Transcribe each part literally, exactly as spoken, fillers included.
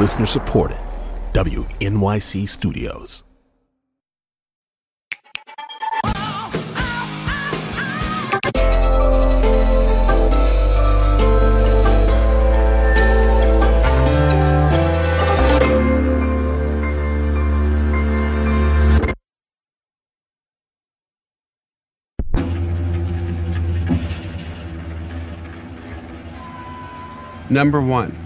Listener supported. W N Y C Studios. Number one.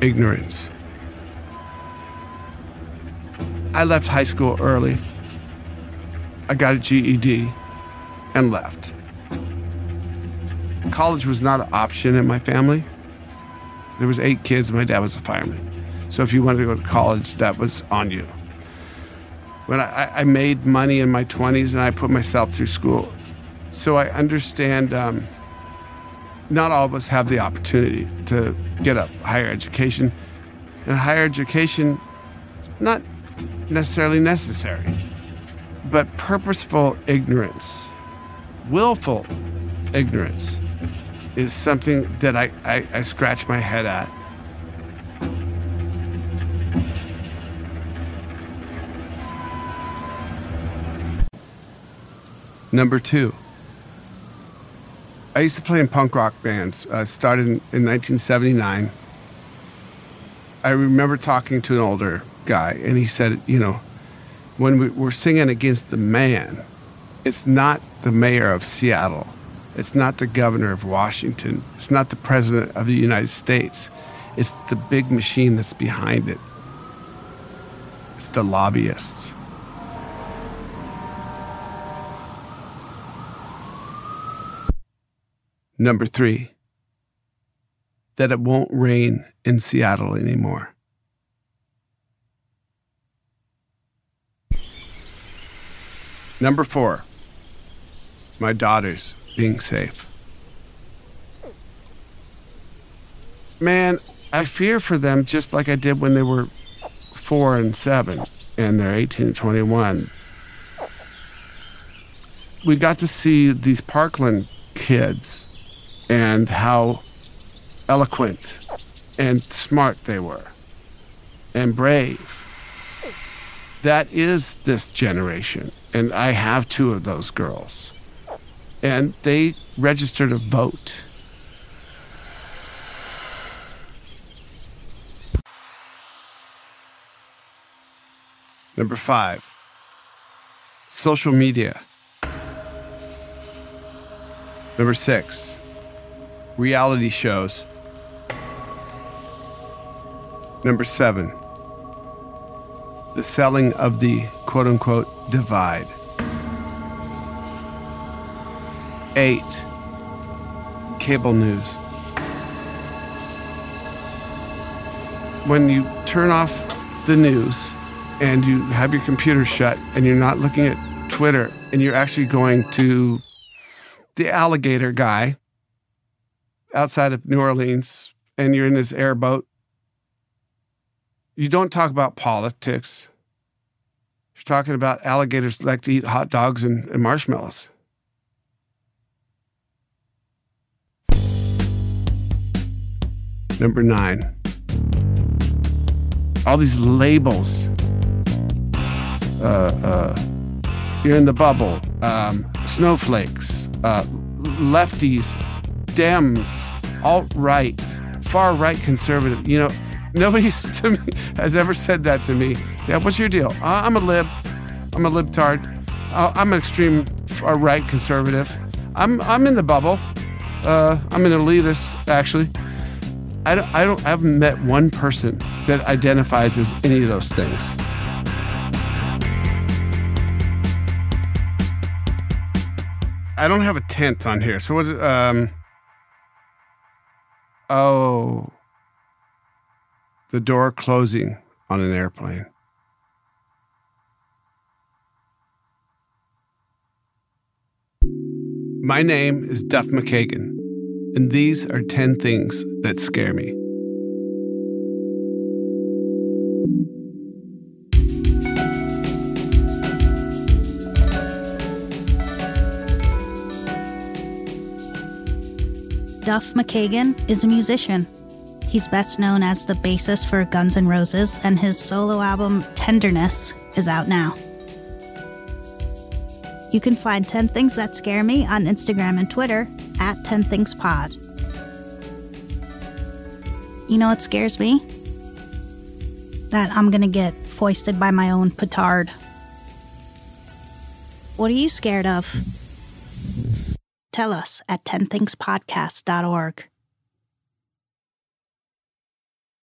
Ignorance. I left high school early. I got a G E D and left. College was not an option in my family. There was eight kids and my dad was a fireman. So if you wanted to go to college, that was on you. When I, I made money in my twenties and I put myself through school. So I understand um, not all of us have the opportunity to get a higher education. And higher education is not necessarily necessary. But purposeful ignorance, willful ignorance, is something that I, I, I scratch my head at. Number two. I used to play in punk rock bands. I uh, started in, in nineteen seventy-nine. I remember talking to an older guy, and he said, you know, when we, we're singing against the man, it's not the mayor of Seattle. It's not the governor of Washington. It's not the president of the United States. It's the big machine that's behind it. It's the lobbyists. Number three, that it won't rain in Seattle anymore. Number four, my daughters being safe. Man, I fear for them just like I did when they were four and seven, and they're eighteen and twenty-one. We got to see these Parkland kids and how eloquent and smart they were, and brave. That is this generation, and I have two of those girls. And they registered to vote. Number five, social media. Number six, reality shows. Number seven, the selling of the quote-unquote divide. Eight, cable news. When you turn off the news and you have your computer shut and you're not looking at Twitter and you're actually going to the alligator guy outside of New Orleans, and you're in this airboat. You don't talk about politics. You're talking about alligators that like to eat hot dogs and, and marshmallows. Number nine. All these labels. Uh, uh, you're in the bubble. Um, snowflakes. Uh, lefties. Dems, alt-right, far-right conservative. You know, nobody to me has ever said that to me. Yeah, what's your deal? Uh, I'm a lib. I'm a libtard. Uh, I'm an extreme far-right conservative. I'm I'm in the bubble. Uh, I'm an elitist, actually. I don't, I don't, I haven't met one person that identifies as any of those things. I don't have a tenth on here, so what's it? Um, Oh, the door closing on an airplane. My name is Duff McKagan, and these are ten Things That Scare Me. Duff McKagan is a musician. He's best known as the bassist for Guns N' Roses, and his solo album, Tenderness, is out now. You can find ten Things That Scare Me on Instagram and Twitter, at ten things pod. You know what scares me? That I'm gonna get foisted by my own petard. What are you scared of? Tell us at ten things podcast dot org.